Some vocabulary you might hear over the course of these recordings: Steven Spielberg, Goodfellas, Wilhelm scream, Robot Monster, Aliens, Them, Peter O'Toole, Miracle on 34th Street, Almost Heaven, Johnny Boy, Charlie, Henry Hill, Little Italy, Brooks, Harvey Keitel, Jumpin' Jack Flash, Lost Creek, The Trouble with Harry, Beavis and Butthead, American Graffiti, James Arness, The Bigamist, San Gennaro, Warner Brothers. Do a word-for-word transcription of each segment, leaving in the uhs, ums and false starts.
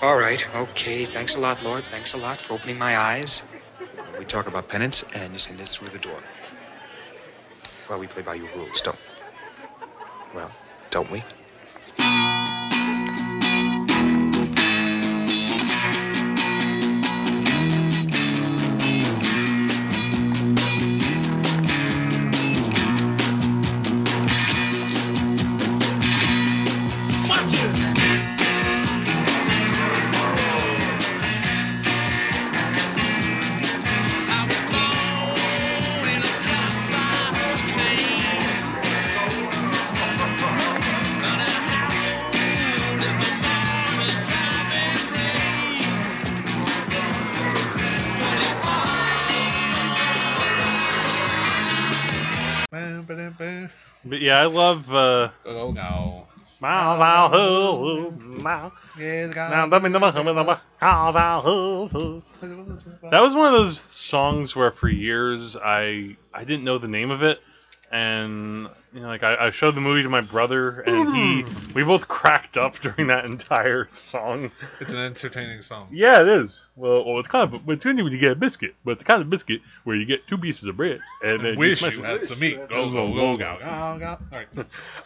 All right, okay. Thanks a lot, Lord. Thanks a lot for opening my eyes. We talk about penance, and you send us through the door. Well, we play by your rules, don't we? Well, don't we? But yeah, I love. Uh, oh no! That was one of those songs where for years I I didn't know the name of it, and you know, like I, I showed the movie to my brother, and he we both cracked up during that entire song. It's an entertaining song. Yeah, it is. Well, well it's kind of it's funny when you get a biscuit, but it's the kind of biscuit where you get two pieces of bread and then wish you had some meat. Go go go go go. All right,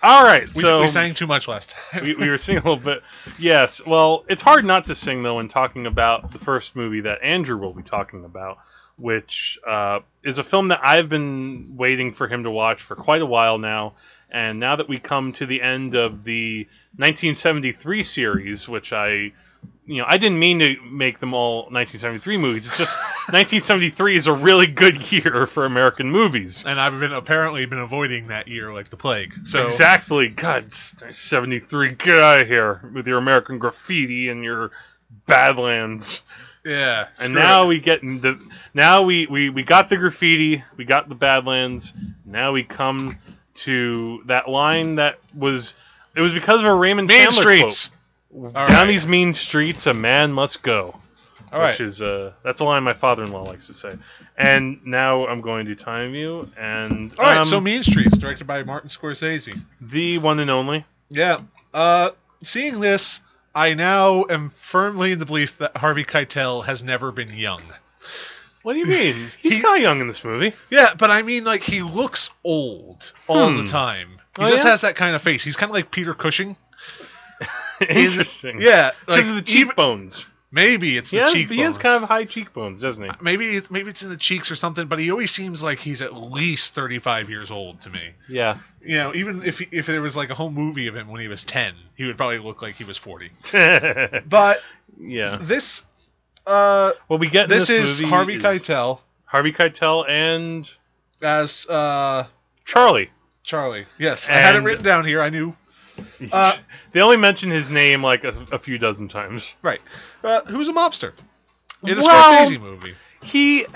all right. We, so we sang too much last time. we, we were singing a little bit. Yes. Well, it's hard not to sing though when talking about the first movie that Andrew will be talking about, which uh, is a film that I've been waiting for him to watch for quite a while now. And now that we come to the end of the nineteen seventy-three series, which I, you know, I didn't mean to make them all nineteen seventy-three movies. It's just nineteen seventy-three is a really good year for American movies. And I've been apparently been avoiding that year like the plague. So exactly. God, seventy-three, get out of here with your American Graffiti and your Badlands. Yeah, and now it. we get the now we, we, we got the Graffiti, we got the Badlands. Now we come to that line that was it was because of a Raymond Chandler quote. Down right. These mean streets, a man must go. All which right. is uh, that's a line my father-in-law likes to say. And now I'm going to time you. And all um, right, so Mean Streets, directed by Martin Scorsese, the one and only. Yeah. Uh, seeing this, I now am firmly in the belief that Harvey Keitel has never been young. What do you mean? He's he, not young in this movie. Yeah, but I mean, like, he looks old all hmm. the time. He oh, just yeah? has that kind of face. He's kind of like Peter Cushing. Interesting. He's, yeah. Because like, of the cheekbones. Even, maybe it's he the has, cheekbones. He has kind of high cheekbones, doesn't he? Maybe it's, maybe it's in the cheeks or something, but he always seems like he's at least thirty-five years old to me. Yeah. You know, even if he, if there was like a whole movie of him when he was ten, he would probably look like he was forty. But yeah, this uh, well, we get this, this is movie Harvey is Keitel, Harvey Keitel, and as uh, Charlie, Charlie. Yes, and I had it written down here. I knew. Uh, they only mention his name like a, a few dozen times. Right. Uh, who's a mobster? In a well, Scorsese movie. He,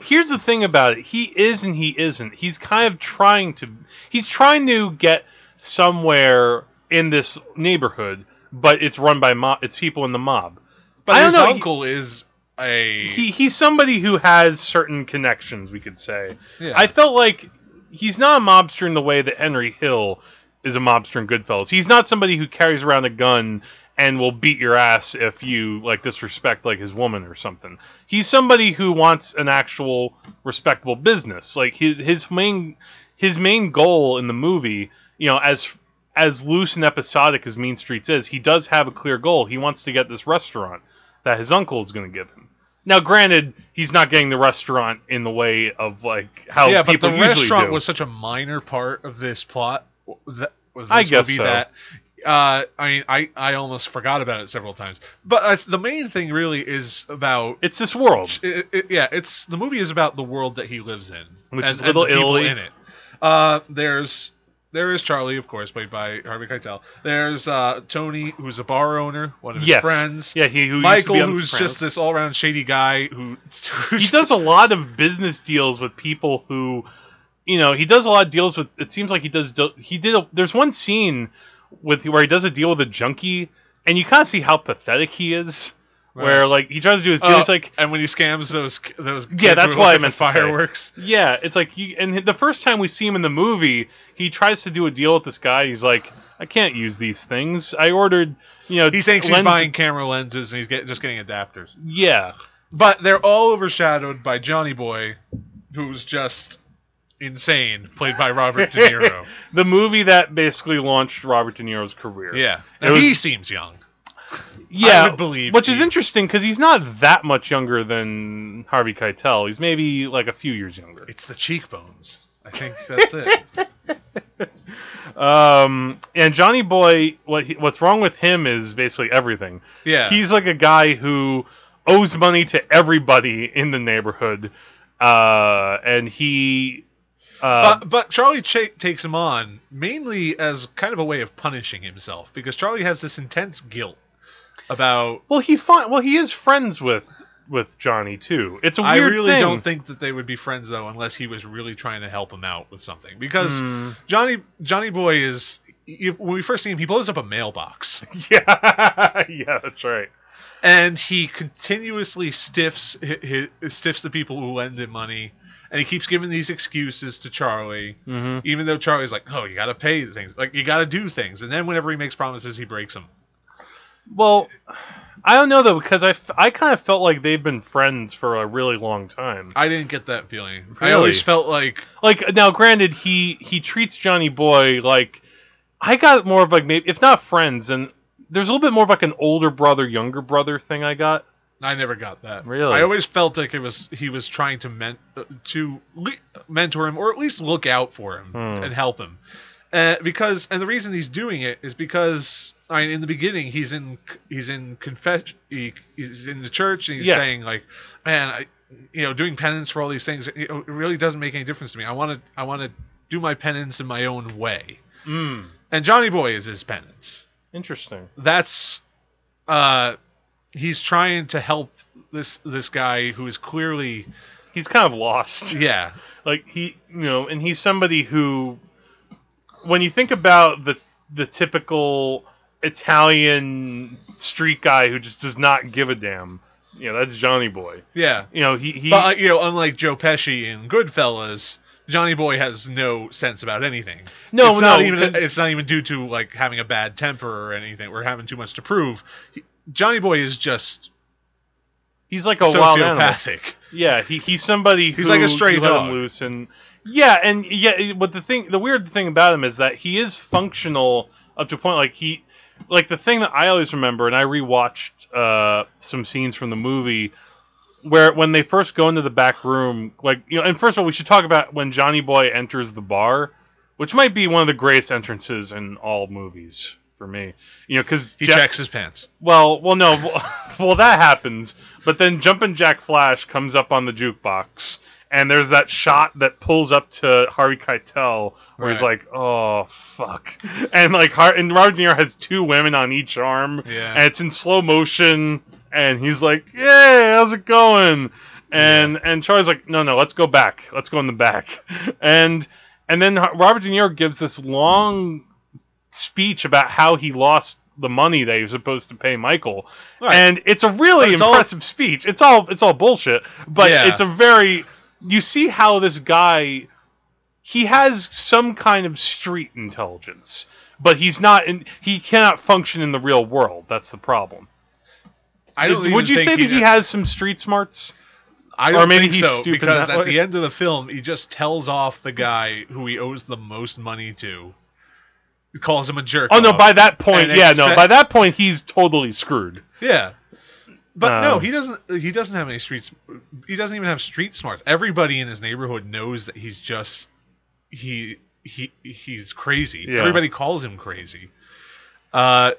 here's the thing about it. He is and he isn't. He's kind of trying to, he's trying to get somewhere in this neighborhood, but it's run by mob, it's people in the mob. But I his don't know, uncle he, is a... He, he's somebody who has certain connections, we could say. Yeah. I felt like he's not a mobster in the way that Henry Hill is a mobster in Goodfellas. He's not somebody who carries around a gun and will beat your ass if you like disrespect like his woman or something. He's somebody who wants an actual respectable business. Like his his main his main goal in the movie, you know, as as loose and episodic as Mean Streets is, he does have a clear goal. He wants to get this restaurant that his uncle is going to give him. Now, granted, he's not getting the restaurant in the way of like how yeah, people usually do. Yeah, but the restaurant do. was such a minor part of this plot. That, I guess so. That. Uh, I mean, I, I almost forgot about it several times. But uh, the main thing really is about... It's this world. It, it, yeah, it's the movie is about the world that he lives in. Which and, is Little Italy. In it. Uh, there's, there is Charlie, of course, played by Harvey Keitel. There's uh, Tony, who's a bar owner, one of his yes. friends. Yeah, he, who Michael, used to be who's just this all-around shady guy. who He does a lot of business deals with people who... You know, he does a lot of deals with... It seems like he does... He did a, there's one scene with where he does a deal with a junkie, and you kind of see how pathetic he is, right. Where, like, he tries to do his deal, oh, it's like... And when he scams those... those yeah, that's why I meant fireworks. Yeah, it's like... He, and the first time we see him in the movie, he tries to do a deal with this guy, he's like, I can't use these things. I ordered, you know, he thinks lenses. He's buying camera lenses and he's get, just getting adapters. Yeah, but they're all overshadowed by Johnny Boy, who's just insane, played by Robert De Niro. The movie that basically launched Robert De Niro's career. Yeah, and was, he seems young. Yeah, I would believe which he. Is interesting because he's not that much younger than Harvey Keitel. He's maybe like a few years younger. It's the cheekbones. I think that's it. Um, and Johnny Boy, what he, what's wrong with him is basically everything. Yeah, he's like a guy who owes money to everybody in the neighborhood, uh, and he. Uh, but, but Charlie ch- takes him on mainly as kind of a way of punishing himself because Charlie has this intense guilt about. Well, he fi- well he is friends with. With Johnny too. It's a weird thing. I really thing. don't think that they would be friends though, unless he was really trying to help him out with something. Because mm. Johnny Johnny Boy is if, when we first see him, he blows up a mailbox. Yeah, yeah, that's right. And he continuously stiffs he, he stiffs the people who lend him money, and he keeps giving these excuses to Charlie, mm-hmm. even though Charlie's like, "Oh, you got to pay things, like you got to do things," and then whenever he makes promises, he breaks them. Well, I don't know, though, because I, f- I kind of felt like they've been friends for a really long time. I didn't get that feeling. Really? I always felt like... Like, now, granted, he, he treats Johnny Boy like... I got more of, like, maybe if not friends, and there's a little bit more of, like, an older brother, younger brother thing I got. I never got that. Really? I always felt like it was he was trying to men- to le- mentor him, or at least look out for him hmm. and help him. Uh, because and the reason he's doing it is because I mean in the beginning he's in he's in confession he, he's in the church and he's yeah. saying like, man, I, you know, doing penance for all these things, it, it really doesn't make any difference to me. I want to I want to do my penance in my own way. Mm. And Johnny Boy is his penance. Interesting. That's uh, he's trying to help this this guy who is clearly he's kind of lost. Yeah, like he you know, and he's somebody who. When you think about the the typical Italian street guy who just does not give a damn, you know, that's Johnny Boy. Yeah. You know, he... he but, you know, unlike Joe Pesci in Goodfellas, Johnny Boy has no sense about anything. No, it's no. Not even, it's not even due to, like, having a bad temper or anything or having too much to prove. He, Johnny Boy is just... He's like a sociopathic. Wild animal. Yeah, he, he's somebody who... He's like a stray dog. Loose and... Yeah, and yeah, but the thing, the weird thing about him is that he is functional up to a point. Like he, like the thing that I always remember, and I rewatched uh, some scenes from the movie where when they first go into the back room, like you know, and first of all, we should talk about when Johnny Boy enters the bar, which might be one of the greatest entrances in all movies for me. You know, because he Jack, checks his pants. Well, well, no, well that happens, but then Jumpin' Jack Flash comes up on the jukebox. And there's that shot that pulls up to Harvey Keitel where right. he's like, oh, fuck. And like, Har- and Robert De Niro has two women on each arm. Yeah. And it's in slow motion. And he's like, yeah, how's it going? And yeah. and Charlie's like, no, no, let's go back. Let's go in the back. And and then Robert De Niro gives this long speech about how he lost the money that he was supposed to pay Michael. Right. And it's a really it's impressive all... speech. It's all it's all bullshit. But yeah. it's a very... You see how this guy, he has some kind of street intelligence, but he's not. In, he cannot function in the real world. That's the problem. I don't. It, would you think say that he, he has some street smarts? I don't or maybe think he's so because at way? the end of the film, he just tells off the guy who he owes the most money to. He calls him a jerk. Oh no! By that point, yeah, expect- no. By that point, he's totally screwed. Yeah. But um, no, he doesn't. He doesn't have any streets. He doesn't even have street smarts. Everybody in his neighborhood knows that he's just he he he's crazy. Yeah. Everybody calls him crazy. Uh,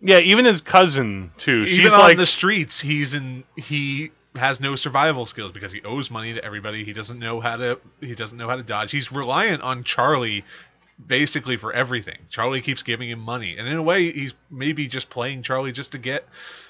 yeah, even his cousin too. Even she's on like, the streets, he's in. He has no survival skills because he owes money to everybody. He doesn't know how to. He doesn't know how to dodge. He's reliant on Charlie. Basically for everything. Charlie keeps giving him money. And in a way, he's maybe just playing Charlie just to get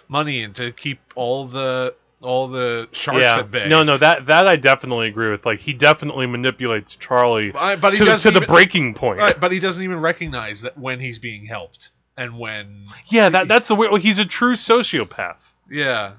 money and to keep all the all the sharks yeah. at bay. No, no, that that I definitely agree with. Like, he definitely manipulates Charlie but, but he to, to even, the breaking point. Right, but he doesn't even recognize that when he's being helped and when... Yeah, that that's the weird... He's a true sociopath. Yeah.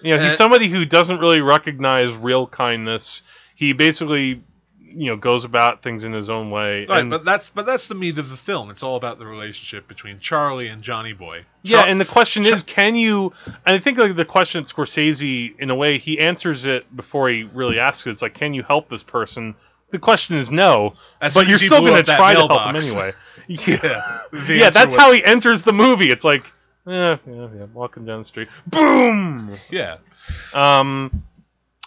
You know, and he's somebody who doesn't really recognize real kindness. He basically... you know, goes about things in his own way. Right, and, but that's but that's the meat of the film. It's all about the relationship between Charlie and Johnny Boy. Yeah, Char- and the question Char- is, can you... And I think like the question that Scorsese, in a way, he answers it before he really asks it. It's like, can you help this person? The question is no, as but you're still going to try to help him anyway. Yeah, yeah, yeah that's was... how he enters the movie. It's like, eh, yeah, yeah, walking down the street. Boom! Yeah. Um.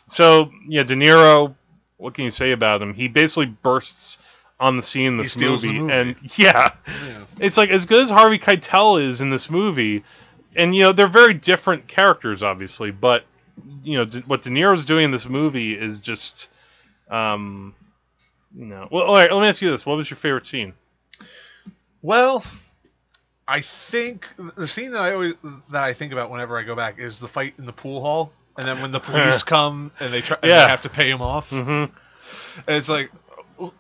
So, yeah, De Niro... What can you say about him? He basically bursts on the scene in this movie, the movie, and yeah, yeah, it's like as good as Harvey Keitel is in this movie, and you know they're very different characters, obviously. But you know d- what De Niro's doing in this movie is just, um, you know. Well, all right. Let me ask you this: what was your favorite scene? Well, I think the scene that I always that I think about whenever I go back is the fight in the pool hall. And then when the police come and they try, and yeah. they have to pay him off, mm-hmm. it's like,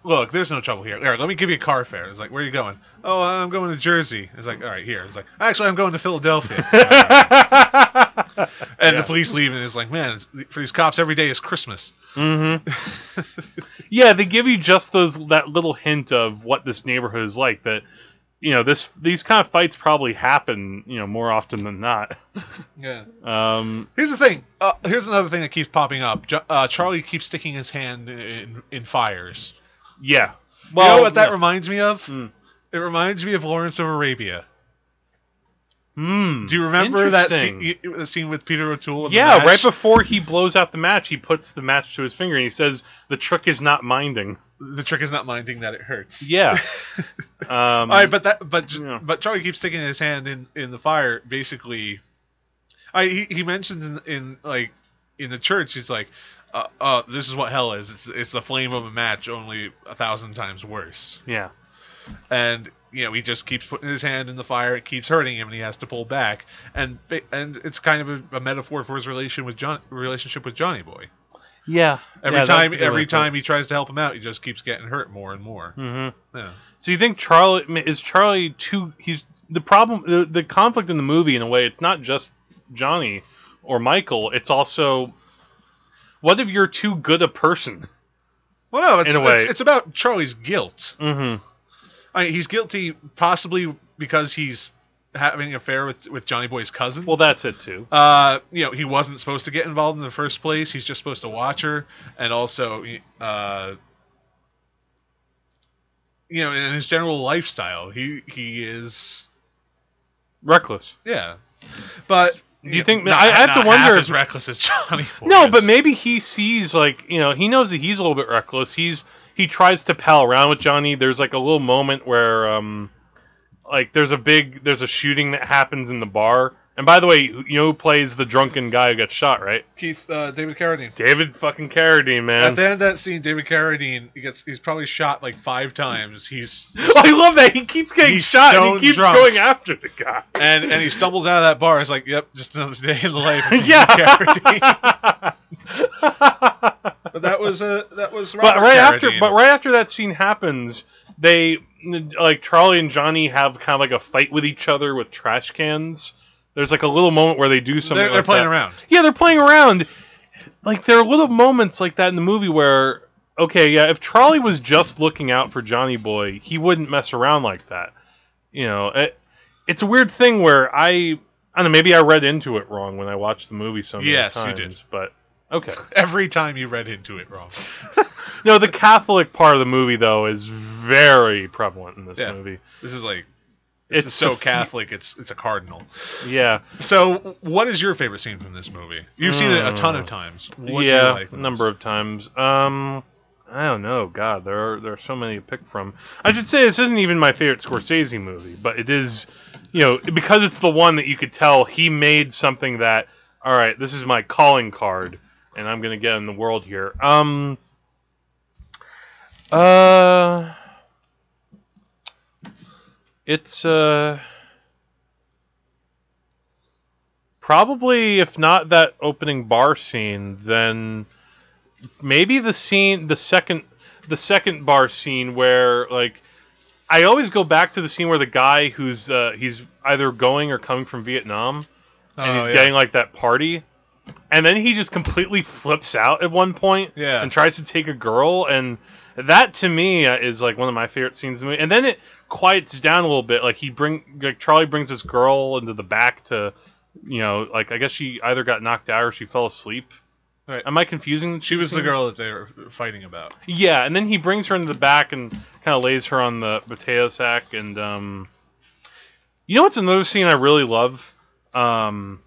look, there's no trouble here. All right, let me give you a car fare. It's like, where are you going? Oh, I'm going to Jersey. It's like, all right, here. It's like, actually, I'm going to Philadelphia. and yeah. the police leave, and it's like, man, it's, for these cops, every day is Christmas. Mm-hmm. yeah, they give you just those that little hint of what this neighborhood is like. That you know, this these kind of fights probably happen, you know, more often than not. Yeah. Um, here's the thing. Uh, here's another thing that keeps popping up. Uh, Charlie keeps sticking his hand in, in fires. Yeah. Well, you know what that yeah. reminds me of? Mm. It reminds me of Lawrence of Arabia. Mm, Do you remember that scene, the scene with Peter O'Toole? And yeah, the match? Right before he blows out the match, he puts the match to his finger and he says, "The trick is not minding." The trick is not minding that it hurts. Yeah. um, All right, but that, but yeah. but Charlie keeps sticking his hand in, in the fire. Basically, I he, he mentions in, in like in the church, he's like, uh, uh, "This is what hell is. It's it's the flame of a match, only a thousand times worse." Yeah. And you know, he just keeps putting his hand in the fire. It keeps hurting him, and he has to pull back. And and it's kind of a, a metaphor for his relation with John, relationship with Johnny Boy. Yeah. Every yeah, time, every time he tries to help him out, he just keeps getting hurt more and more. Mm-hmm. Yeah. So you think Charlie is Charlie too? He's the problem. The, the conflict in the movie, in a way, it's not just Johnny or Michael. It's also what if you're too good a person? Well, no, it's in a way. It's, it's about Charlie's guilt. Mm-hmm. I mean, he's guilty possibly because he's having an affair with, with Johnny Boy's cousin. Well, that's it, too. Uh, you know, he wasn't supposed to get involved in the first place. He's just supposed to watch her. And also, uh, you know, in his general lifestyle, he he is... reckless. Yeah. But... Do you, you know, think... Not, I, I have to wonder... as reckless as Johnny Boy No, is. But maybe he sees, like, you know, he knows that he's a little bit reckless. He's... He tries to pal around with Johnny. There's like a little moment where, um, like, there's a big, there's a shooting that happens in the bar. And by the way, you know who plays the drunken guy who got shot, right? Keith, uh, David Carradine. David fucking Carradine, man. At the end of that scene, David Carradine, he gets, he's probably shot like five times. He's. he's I love that. He keeps getting shot and he keeps drunk. going after the guy. And and he stumbles out of that bar. It's like, yep, just another day in the life of David Carradine. But that was a uh, that was Robert but right Carradine. after but right after that scene happens, they like Charlie and Johnny have kind of like a fight with each other with trash cans. There's like a little moment where they do something. They're, they're like playing that. around. Yeah, they're playing around. Like there are little moments like that in the movie where okay, yeah, if Charlie was just looking out for Johnny Boy, he wouldn't mess around like that. You know, it, it's a weird thing where I I don't know maybe I read into it wrong when I watched the movie so many yes, times. Yes, you did, but. Okay. Every time you read into it wrong. No, the Catholic part of the movie, though, is very prevalent in this yeah. movie. This is like... This it's is so f- Catholic, it's it's a cardinal. Yeah. So, what is your favorite scene from this movie? You've mm. seen it a ton of times. What yeah, do you like a number of times. Um, I don't know. God, there are, there are so many to pick from. I should say this isn't even my favorite Scorsese movie, but it is... You know, because it's the one that you could tell he made something that... All right, this is my calling card. And I'm gonna get in the world here. Um, uh, it's uh, probably if not that opening bar scene, then maybe the scene, the second, the second bar scene where like I always go back to the scene where the guy who's uh, he's either going or coming from Vietnam, and oh, he's yeah. getting like that party. And then he just completely flips out at one point yeah. and tries to take a girl, and That to me is like one of my favorite scenes in the movie. And then it quiets down a little bit. Like he bring like Charlie brings this girl into the back to, you know, like I guess she either got knocked out or she fell asleep. Right. Am I confusing? She was the girl that they were fighting about. Yeah, and then he brings her into the back and kind of lays her on the potato sack. And um, you know what's another scene I really love? Um,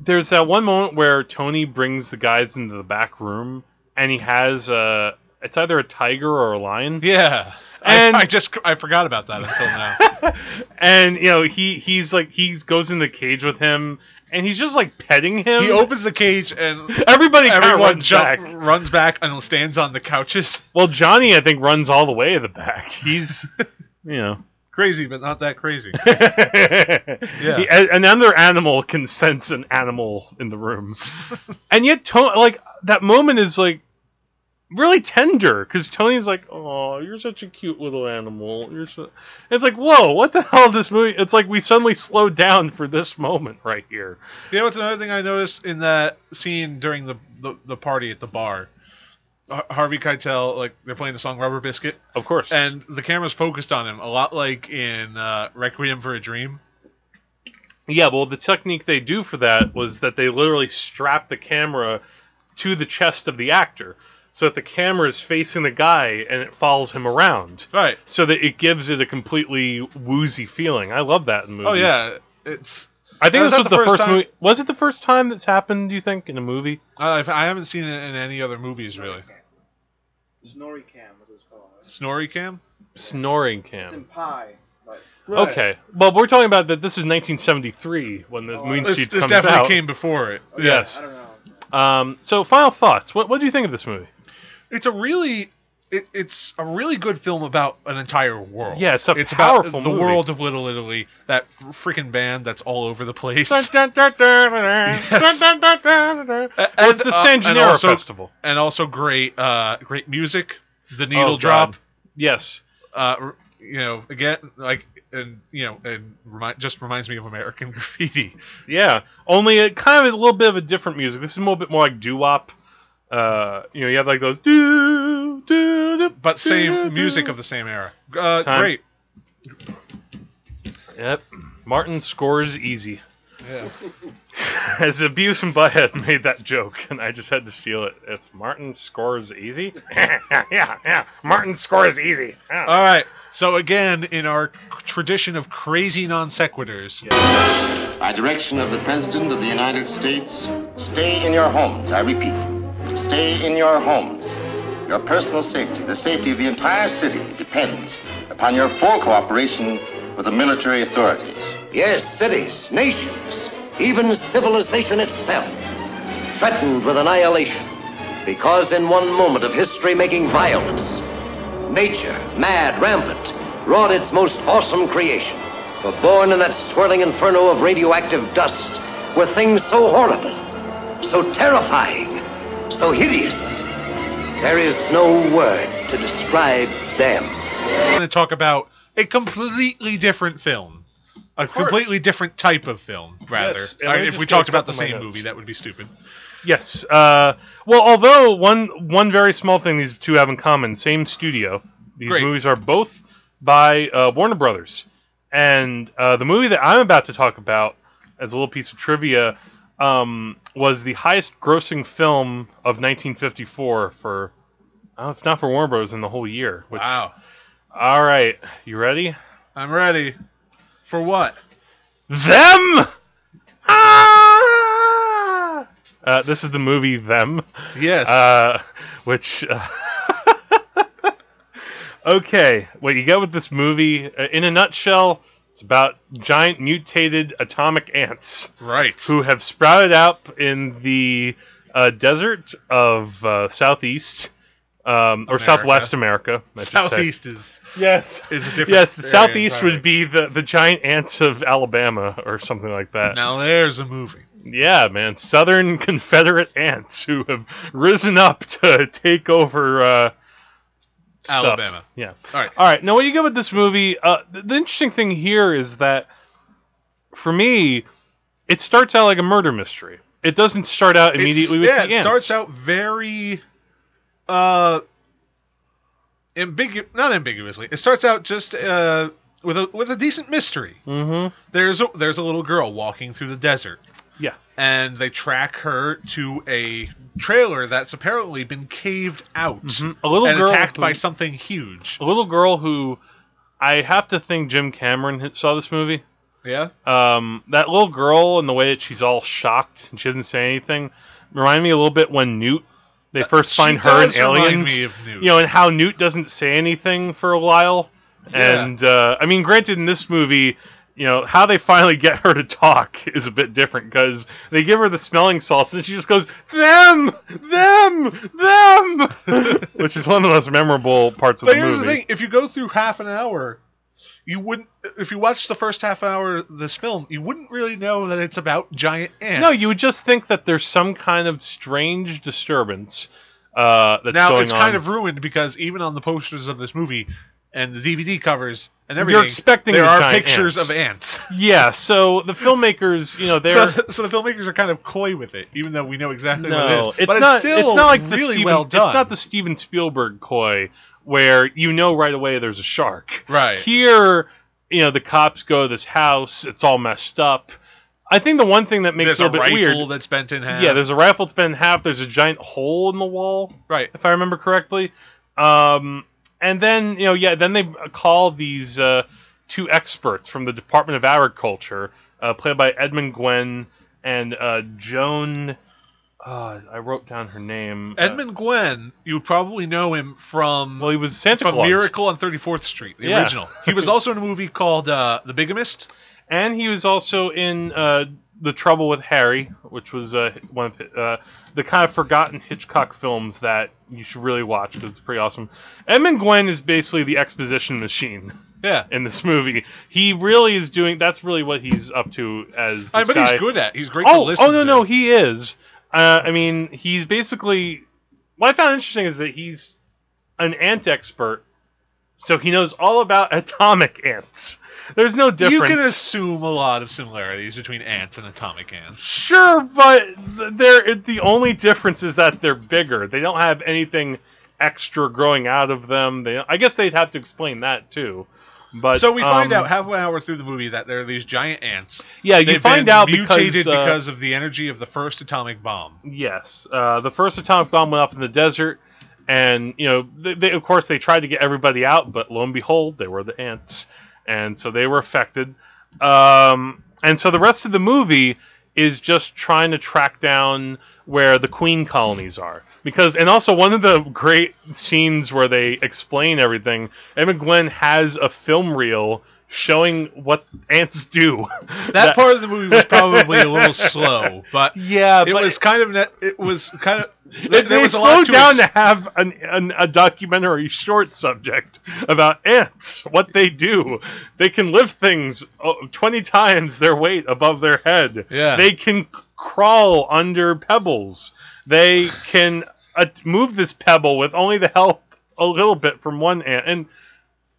there's that one moment where Tony brings the guys into the back room, and he has a. It's either a tiger or a lion. Yeah, and I, I just I forgot about that until now. And you know he he's like he goes in the cage with him. And he's just, like, petting him. He opens the cage, and everybody everyone runs jump, back. runs back and stands on the couches. Well, Johnny, I think, runs all the way to the back. He's, you know. Crazy, but not that crazy. Yeah. He, another animal can sense an animal in the room. And yet, Tony, like, that moment is, like, really tender. Because Tony's like, oh, you're such a cute little animal. You're so... It's like, whoa, what the hell is this movie? It's like we suddenly slowed down for this moment right here. You know what's another thing I noticed in that scene during the, the, the party at the bar? H- Harvey Keitel, like, they're playing the song Rubber Biscuit. Of course. And the camera's focused on him, a lot like in uh, Requiem for a Dream. Yeah, well, the technique they do for that was that they literally strap the camera to the chest of the actor. So that the camera is facing the guy and it follows him around. Right. So that it gives it a completely woozy feeling. I love that in movies. Oh, yeah. It's. I think this was the first movie. Was it the first time that's happened, do you think, in a movie? Uh, I haven't seen it in any other movies, really. Snoring cam, what is it called? Snoring cam? Snoring cam. It's in Pie. But... Right. Okay. Well, we're talking about that this is nineteen seventy-three when the oh, Mean Streets comes out. This definitely came before it. Okay, yes. I don't know. Um, so, final thoughts. What, what do you think of this movie? It's a really, it, it's a really good film about an entire world. Yeah, it's a it's powerful about the movie. World of Little Italy, that freaking band that's all over the place. Yes. And, well, it's the uh, San Gennaro festival, and also great, uh, great music. The needle oh, drop. God. Yes. Uh, you know, again, like, and you know, it remi- just reminds me of American Graffiti. Yeah, only a, kind of a little bit of a different music. This is a little bit more like doo-wop. Uh, you know, you have like those do do do, but same music of the same era. Uh, great. Yep, Martin scores easy. Yeah. As Beavis and Butthead made that joke, and I just had to steal it. It's Martin scores easy. yeah, yeah. Martin scores easy. Yeah. All right. So again, in our tradition of crazy non sequiturs. Yeah. By direction of the President of the United States, stay in your homes. I repeat. Stay in your homes. Your personal safety, the safety of the entire city, depends upon your full cooperation with the military authorities. Yes, cities, nations, even civilization itself, threatened with annihilation. Because in one moment of history-making violence, nature, mad, rampant, wrought its most awesome creation. For born in that swirling inferno of radioactive dust were things so horrible, so terrifying, so hideous, there is no word to describe them. I'm going to talk about a completely different film. A completely different type of film, rather. Yes. I mean, if we talked about the same movie, that would be stupid. Yes. Uh, well, although one one very small thing these two have in common, same studio. These Great. movies are both by uh, Warner Brothers. And uh, the movie that I'm about to talk about, as a little piece of trivia... Um, was the highest-grossing film of nineteen fifty-four for, oh, if not for Warner Bros. In the whole year. Which, wow! All right, you ready? I'm ready. For what? Them. Ah! Uh, this is the movie Them. Yes. Uh, which. Uh, okay, what you get with this movie, uh, in a nutshell. It's about giant mutated atomic ants, right? Who have sprouted up in the uh, desert of uh, southeast um, or America. Southwest America. I southeast is yes is a different. Yes, the southeast entirely. Would be the, the giant ants of Alabama or something like that. Now there's a movie. Yeah, man, Southern Confederate ants who have risen up to take over. Uh, Stuff. Alabama. Yeah. All right. All right. Now, what you get with this movie, uh, the, the interesting thing here is that, for me, it starts out like a murder mystery. It doesn't start out immediately it's, with yeah, the ants. Yeah, it starts out very uh, ambigu- not ambiguously. It starts out just uh, with a with a decent mystery. Mm-hmm. There's a, there's a little girl walking through the desert. Yeah. And they track her to a trailer that's apparently been caved out mm-hmm. a little and girl attacked who, by something huge. A little girl who, I have to think Jim Cameron saw this movie. Yeah? Um, that little girl and the way that she's all shocked and she doesn't say anything reminded me a little bit when Newt, they first uh, find her in Aliens. Me of Newt. You know, and how Newt doesn't say anything for a while. Yeah. And, uh, I mean, granted, in this movie... You know, how they finally get her to talk is a bit different, because they give her the smelling salts, and she just goes, them! Them! Them! Which is one of the most memorable parts of but the movie. But here's the thing, if you go through half an hour, you wouldn't... If you watch the first half hour of this film, you wouldn't really know that it's about giant ants. No, you would just think that there's some kind of strange disturbance uh, that's now, going on. Now, it's kind of ruined, because even on the posters of this movie... And the D V D covers and everything. You're expecting there the are pictures ants. of ants. Yeah, so the filmmakers, you know, they're so, so the filmmakers are kind of coy with it, even though we know exactly no, what it is. It's but not, it's still it's not like really Steven, well done. It's not the Steven Spielberg coy where you know right away there's a shark. Right here, you know, the cops go to this house. It's all messed up. I think the one thing that makes there's it a, a bit weird... There's a rifle that's bent in half. Yeah, there's a rifle that's bent in half. There's a giant hole in the wall. Right, if I remember correctly. Um. And then, you know, yeah, then they call these uh, two experts from the Department of Agriculture, uh, played by Edmund Gwenn and uh, Joan... Uh, I wrote down her name. Edmund uh, Gwenn, you probably know him from... Well, he was Santa from Claus. From Miracle on thirty-fourth Street, the yeah. original. He was also in a movie called uh, The Bigamist. And he was also in uh, The Trouble with Harry, which was uh, one of uh, the kind of forgotten Hitchcock films that you should really watch, because it's pretty awesome. Edmund Gwenn is basically the exposition machine yeah. in this movie. He really is doing... That's really what he's up to as this I mean, But guy. He's good at it. He's great oh, to listen to. Oh, no, to. no, he is. Uh, I mean, he's basically... What I found interesting is that he's an ant expert, so he knows all about atomic ants. There's no difference. You can assume a lot of similarities between ants and atomic ants. Sure, but they're, the only difference is that they're bigger. They don't have anything extra growing out of them. They, I guess they'd have to explain that, too. But So we um, find out halfway hour through the movie that there are these giant ants. Yeah, you They've find been out mutated because... mutated uh, because of the energy of the first atomic bomb. Yes. Uh, the first atomic bomb went off in the desert. And, you know, they, they, of course, they tried to get everybody out, but lo and behold, they were the ants. And so they were affected. Um, and so the rest of the movie is just trying to track down where the queen colonies are. Because, and also one of the great scenes where they explain everything, Edmund Gwenn has a film reel showing what ants do. That, that part of the movie was probably a little slow, but yeah, it but was it, kind of net, it was kind of it, there they was a lot to down ex- to have an, an, a documentary short subject about ants, what they do. They can lift things twenty times their weight above their head. Yeah. They can crawl under pebbles. They can uh, move this pebble with only the help a little bit from one ant. And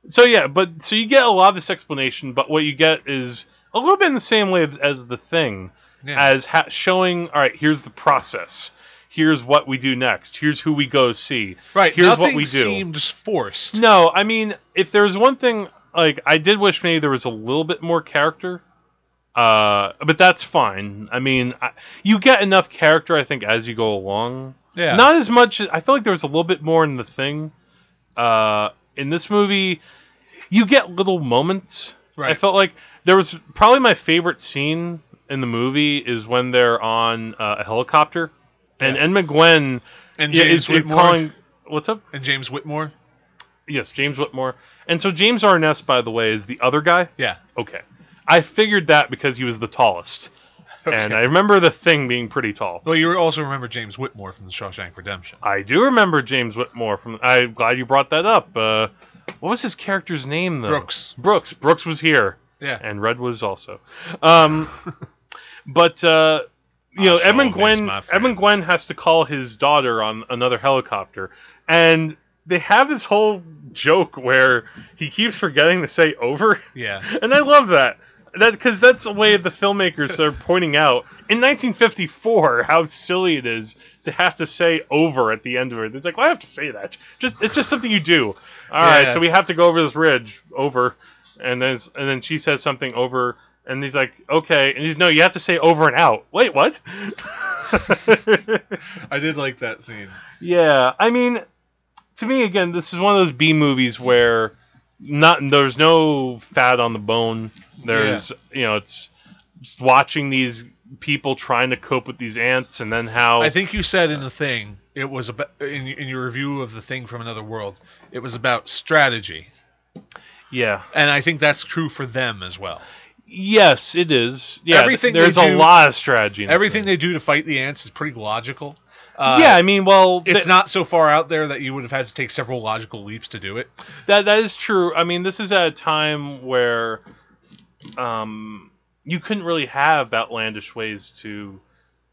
So, yeah, but so you get a lot of this explanation, but what you get is a little bit in the same way as, as The Thing, yeah. as ha- showing, all right, here's the process. Here's what we do next. Here's who we go see. Right, here's what we do. Seemed forced. No, I mean, if there's one thing, like, I did wish maybe there was a little bit more character, uh, but that's fine. I mean, I, you get enough character, I think, as you go along. Yeah. Not as much, I feel like there was a little bit more in The Thing, uh... In this movie, you get little moments. Right. I felt like there was probably my favorite scene in the movie is when they're on uh, a helicopter, and yeah. Edmund Gwenn and James is, is calling. What's up? And James Whitmore. Yes, James Whitmore. And so James Arness, by the way, is the other guy. Yeah. Okay. I figured that because he was the tallest. Okay. And I remember The Thing being pretty tall. Well, you also remember James Whitmore from The Shawshank Redemption. I do remember James Whitmore from... I'm glad you brought that up. Uh, what was his character's name, though? Brooks. Brooks. Brooks was here. Yeah. And Red was also. Um, but, uh, you know, Edmund Gwenn, Edmund Gwenn has to call his daughter on another helicopter. And they have this whole joke where he keeps forgetting to say over. Yeah. And I love that. Because that, that's the way the filmmakers are pointing out in nineteen fifty-four how silly it is to have to say over at the end of it. It's like, well, I have to say that. Just it's just something you do. All yeah. right, so we have to go over this ridge, over, and then and then she says something over, and he's like, okay, and he's no, you have to say over and out. Wait, what? I did like that scene. Yeah, I mean, to me again, this is one of those B movies where. Not there's no fat on the bone. There's yeah. you know it's just watching these people trying to cope with these ants, and then how I think you said uh, in The Thing it was about in in your review of The Thing from Another World it was about strategy. Yeah, and I think that's true for them as well. Yes, it is. Yeah, everything there's a do, lot of strategy. In everything they do to fight the ants is pretty logical. Uh, yeah, I mean, well... It's th- not so far out there that you would have had to take several logical leaps to do it. That That is true. I mean, this is at a time where um, you couldn't really have outlandish ways to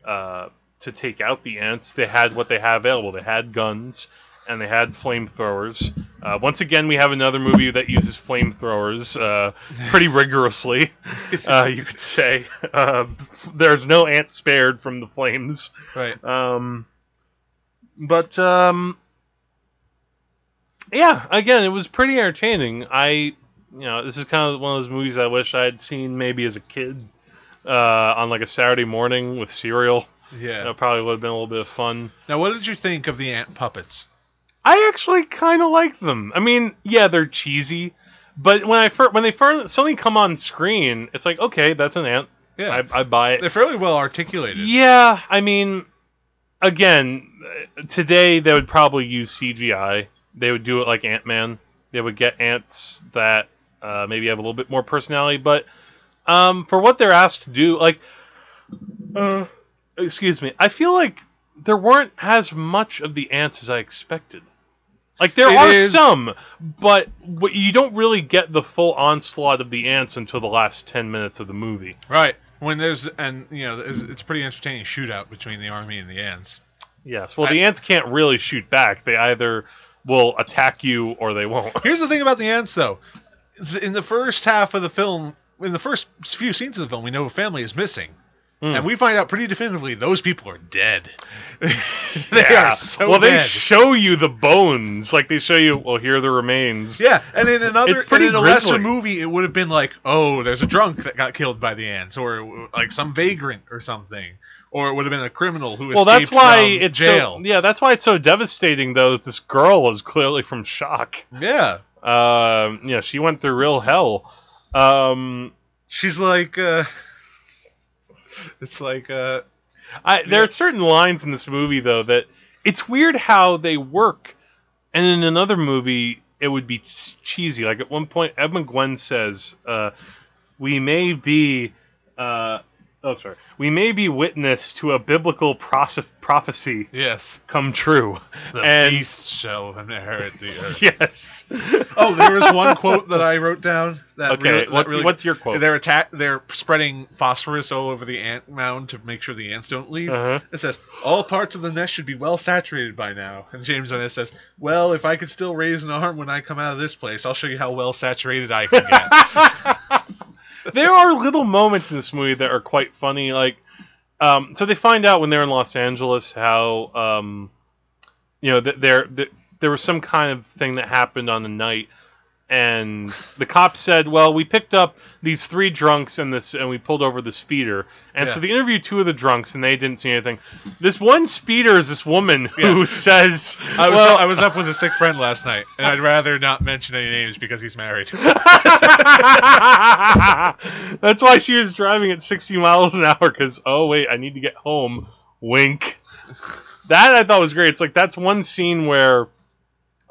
uh, to take out the ants. They had what they have available. They had guns, and they had flamethrowers. Uh, once again, we have another movie that uses flamethrowers uh, pretty rigorously, uh, you could say. Uh, there's no ant spared from the flames. Right. Um, but, um, yeah, again, it was pretty entertaining. I, you know, this is kind of one of those movies I wish I had seen maybe as a kid uh, on like a Saturday morning with cereal. Yeah. That probably would have been a little bit of fun. Now, what did you think of the ant puppets? I actually kind of like them. I mean, yeah, they're cheesy, but when I fir- when they fir- suddenly come on screen, it's like, okay, that's an ant. Yeah, I, I buy it. They're fairly well articulated. Yeah, I mean, again, today they would probably use C G I. They would do it like Ant-Man. They would get ants that uh, maybe have a little bit more personality, but um, for what they're asked to do, like, uh, excuse me, I feel like there weren't as much of the ants as I expected. Like, there it are is. some, but you don't really get the full onslaught of the ants until the last ten minutes of the movie. Right. When there's, and, you know, it's, it's a pretty entertaining shootout between the army and the ants. Yes. Well, I, the ants can't really shoot back. They either will attack you or they won't. Here's the thing about the ants, though. In the first half of the film, in the first few scenes of the film, we know a family is missing. Mm. And we find out pretty definitively those people are dead. they yeah. are so well, dead. Well, they show you the bones. Like, they show you, well, here are the remains. Yeah, and in another, and in a lesser movie, it would have been like, oh, there's a drunk that got killed by the ants, or like some vagrant or something. Or it would have been a criminal who well, escaped that's why from it's jail. So, yeah, that's why it's so devastating, though, that this girl is clearly from shock. Yeah. Um, yeah, she went through real hell. Um, She's like... Uh, It's like uh, I, there yeah. are certain lines in this movie though that it's weird how they work, and in another movie it would be cheesy. Like at one point, Edmund Gwenn says, uh, "We may be, uh, oh sorry, we may be witness to a biblical prophe- prophecy, yes, come true. The and, beast shall inherit the earth." Yes. Oh, there was one quote that I wrote down. That okay, really, what's, that really, what's your quote? They're attack. They're spreading phosphorus all over the ant mound to make sure the ants don't leave. Uh-huh. It says, "All parts of the nest should be well saturated by now." And James on this says, "Well, if I could still raise an arm when I come out of this place, I'll show you how well saturated I can get." There are little moments in this movie that are quite funny. Like, um, so they find out when they're in Los Angeles how, um, you know, th- they're, th- there was some kind of thing that happened on the night. And the cop said, well, we picked up these three drunks and this, and we pulled over the speeder. And yeah. so they interviewed two of the drunks, and they didn't see anything. This one speeder is this woman who yeah. says... I was, well, up, I was up with a sick friend last night, and I'd rather not mention any names because he's married. That's why she was driving at sixty miles an hour, because, oh, wait, I need to get home. Wink. That I thought was great. It's like, that's one scene where...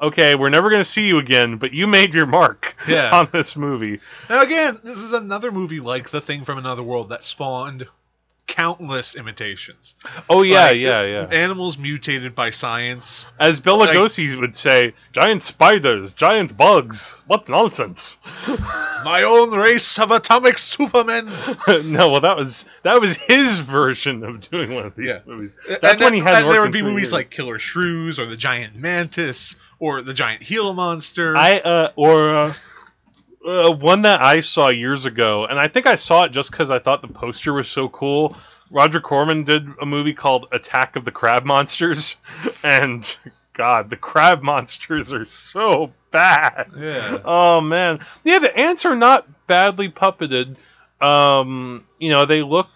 Okay, we're never going to see you again, but you made your mark yeah. on this movie. Now, again, this is another movie like The Thing from Another World that spawned countless imitations. Oh, yeah, like, yeah, yeah. Animals mutated by science. As Bela like, Lugosi would say, giant spiders, giant bugs, what nonsense. My own race of atomic supermen. No, well, that was that was his version of doing one of these yeah. movies. That's and when that, he had. And there would be movies years. like Killer Shrews or The Giant Mantis or The Giant Gila Monster. I uh, or uh, uh, one that I saw years ago, and I think I saw it just because I thought the poster was so cool. Roger Corman did a movie called Attack of the Crab Monsters, and God, the crab monsters are so bad. Yeah. Oh, man. Yeah, the ants are not badly puppeted. Um, you know, they look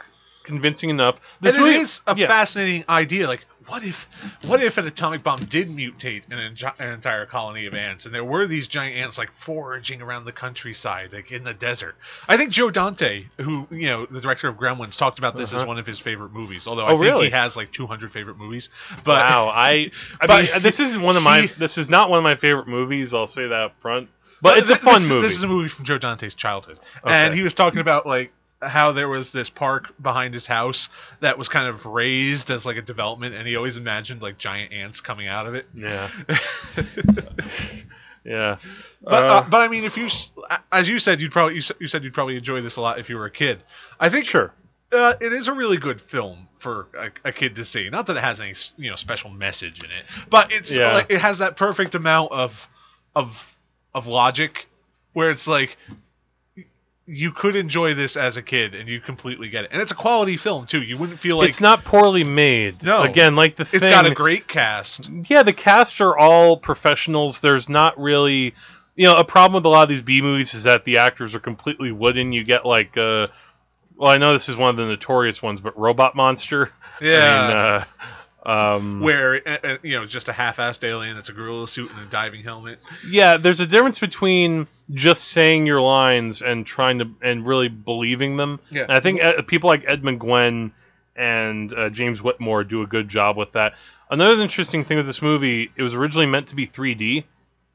convincing enough. This and it really, is a yeah. fascinating idea. Like, what if what if an atomic bomb did mutate an, en- an entire colony of ants, and there were these giant ants like foraging around the countryside, like in the desert? I think Joe Dante, who, you know, the director of Gremlins, talked about this uh-huh. as one of his favorite movies, although oh, I think really? he has like two hundred favorite movies. But wow, I, I but mean, this is one of my he, this is not one of my favorite movies, I'll say that up front. But, but it's th- a fun this, movie. This is a movie from Joe Dante's childhood. Okay. And he was talking about like how there was this park behind his house that was kind of raised as like a development, and he always imagined like giant ants coming out of it. Yeah. yeah. But uh, uh, but I mean, if you, as you said, you'd probably you said you'd probably enjoy this a lot if you were a kid. I think sure. Uh, it is a really good film for a, a kid to see. Not that it has any, you know, special message in it, but it's yeah. like, it has that perfect amount of of of logic where it's like, you could enjoy this as a kid, and you completely get it. And it's a quality film, too. You wouldn't feel like... It's not poorly made. No. Again, like The Thing... It's got a great cast. Yeah, the casts are all professionals. There's not really... You know, a problem with a lot of these B-movies is that the actors are completely wooden. You get, like, uh... well, I know this is one of the notorious ones, but Robot Monster. Yeah. I mean, uh... Um, where, uh, you know, just a half-assed alien that's a gorilla suit and a diving helmet. Yeah, there's a difference between just saying your lines and trying to and really believing them. Yeah. And I think uh, people like Edmund Gwenn and uh, James Whitmore do a good job with that. Another interesting thing with this movie, it was originally meant to be three D.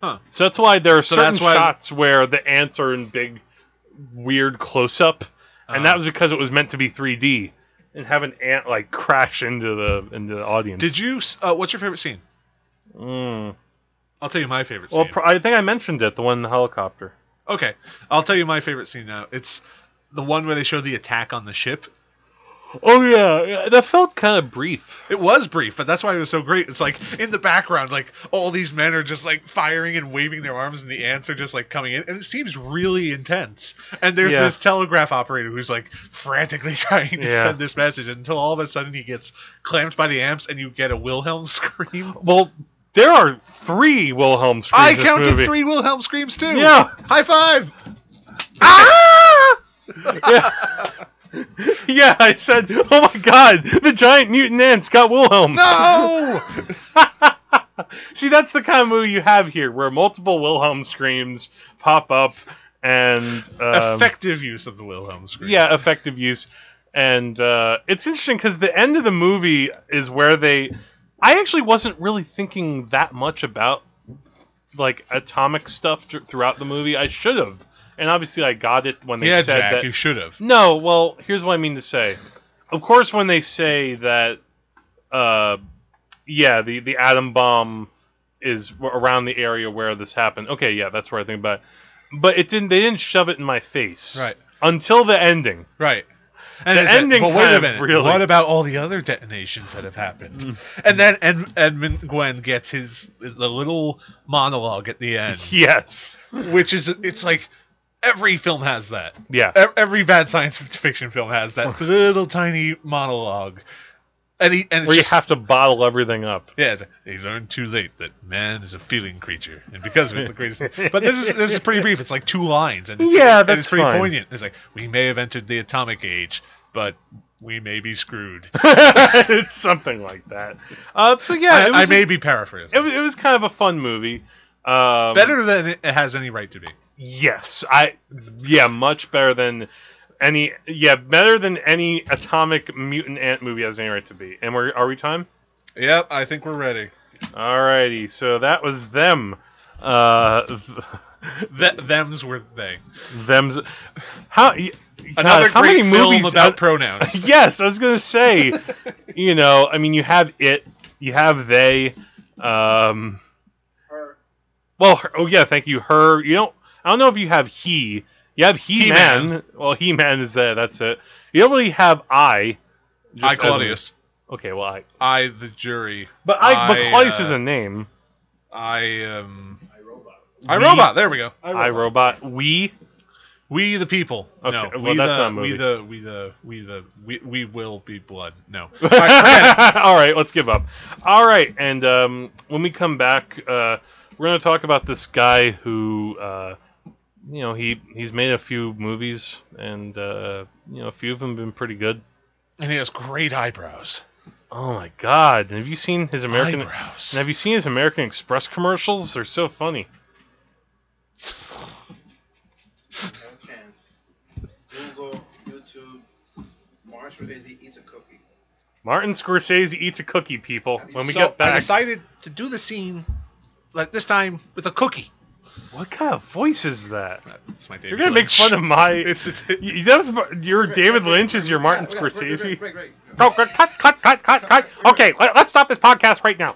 Huh. So that's why there are so certain shots I'm... where the ants are in big, weird close-up. And um. that was because it was meant to be three D. And have an ant like crash into the into the audience. Did you? Uh, what's your favorite scene? Mm. I'll tell you my favorite scene. Well, pr- I think I mentioned it—the one in the helicopter. Okay, I'll tell you my favorite scene now. It's the one where they show the attack on the ship. Oh yeah, that felt kind of brief. It was brief, but that's why it was so great. It's like in the background, like all these men are just like firing and waving their arms, and the ants are just like coming in, and it seems really intense. And there's yeah. this telegraph operator who's like frantically trying to yeah. send this message until all of a sudden he gets clamped by the ants, and you get a Wilhelm scream. Well, there are three Wilhelm screams. I in this counted movie. three Wilhelm screams too. Yeah, high five. Ah! Yeah. Yeah, I said, oh my God, the giant mutant ants got Wilhelm. No! See, that's the kind of movie you have here, where multiple Wilhelm screams pop up and... Um, effective use of the Wilhelm scream. Yeah, effective use. And uh, it's interesting, because the end of the movie is where they... I actually wasn't really thinking that much about, like, atomic stuff t- throughout the movie. I should have. And obviously I got it when they yeah, said Jack, that... Yeah, Jack, you should have. No, well, here's what I mean to say. Of course, when they say that, uh, yeah, the, the atom bomb is around the area where this happened. Okay, yeah, that's where I think about it. But it didn't. They didn't shove it in my face. Right. Until the ending. Right. And the ending that, but wait a minute. Really... What about all the other detonations that have happened? Mm-hmm. And then Ed, Edmund Gwenn gets his the little monologue at the end. Yes. Which is, it's like... Every film has that. Yeah. Every bad science fiction film has that little tiny monologue. And he, and it's Where you just, have to bottle everything up. Yeah, it's, they learned too late that man is a feeling creature, and because of it, the greatest. But this is this is pretty brief. It's like two lines, and it's, yeah, that's and it's pretty fine. poignant. It's like, we may have entered the atomic age, but we may be screwed. It's something like that. Uh, so yeah, I, it was, I may be paraphrasing. It, it was kind of a fun movie. Um, Better than it has any right to be. Yes, I yeah, much better than any yeah, better than any atomic mutant ant movie has any right to be. And we're are we time? Yep, I think we're ready. Alrighty, so that was Them. Uh, Th- them's were they. Them's how y- another God, how great many film movies about uh, pronouns. Yes, I was gonna say. You know, I mean, you have it, you have they. Um, her. Well, her, oh yeah, thank you. Her, you don't. I don't know if you have he. You have He-Man. He-Man. Well, He-Man is there. That's it. You don't really have I. I, Claudius. A, okay, well, I. I, the jury. But I, I but Claudius uh, is a name. I, um... I, Robot. iRobot. There we go. iRobot. I, we. We the people. Okay. No, well, we that's the, not a movie. We the we the we the we, we will be blood. No. All right, let's give up. All right, and um, when we come back, uh, we're going to talk about this guy who, uh, you know, he he's made a few movies, and uh, you know, a few of them have been pretty good. And he has great eyebrows. Oh my God! Have you seen his American eyebrows? Have you seen his American Express commercials? They're so funny. Martin Scorsese eats a cookie. Martin Scorsese eats a cookie, people. When we so get back, I decided to do the scene, like this time with a cookie. What kind of voice is that? That's my David. You're gonna Lynch. Make fun of my. It's a you, that was your David Lynch is your Martin yeah, Scorsese. Right, right, right, right, right. Oh, cut, cut, cut, cut, cut, cut. Okay, let's stop this podcast right now.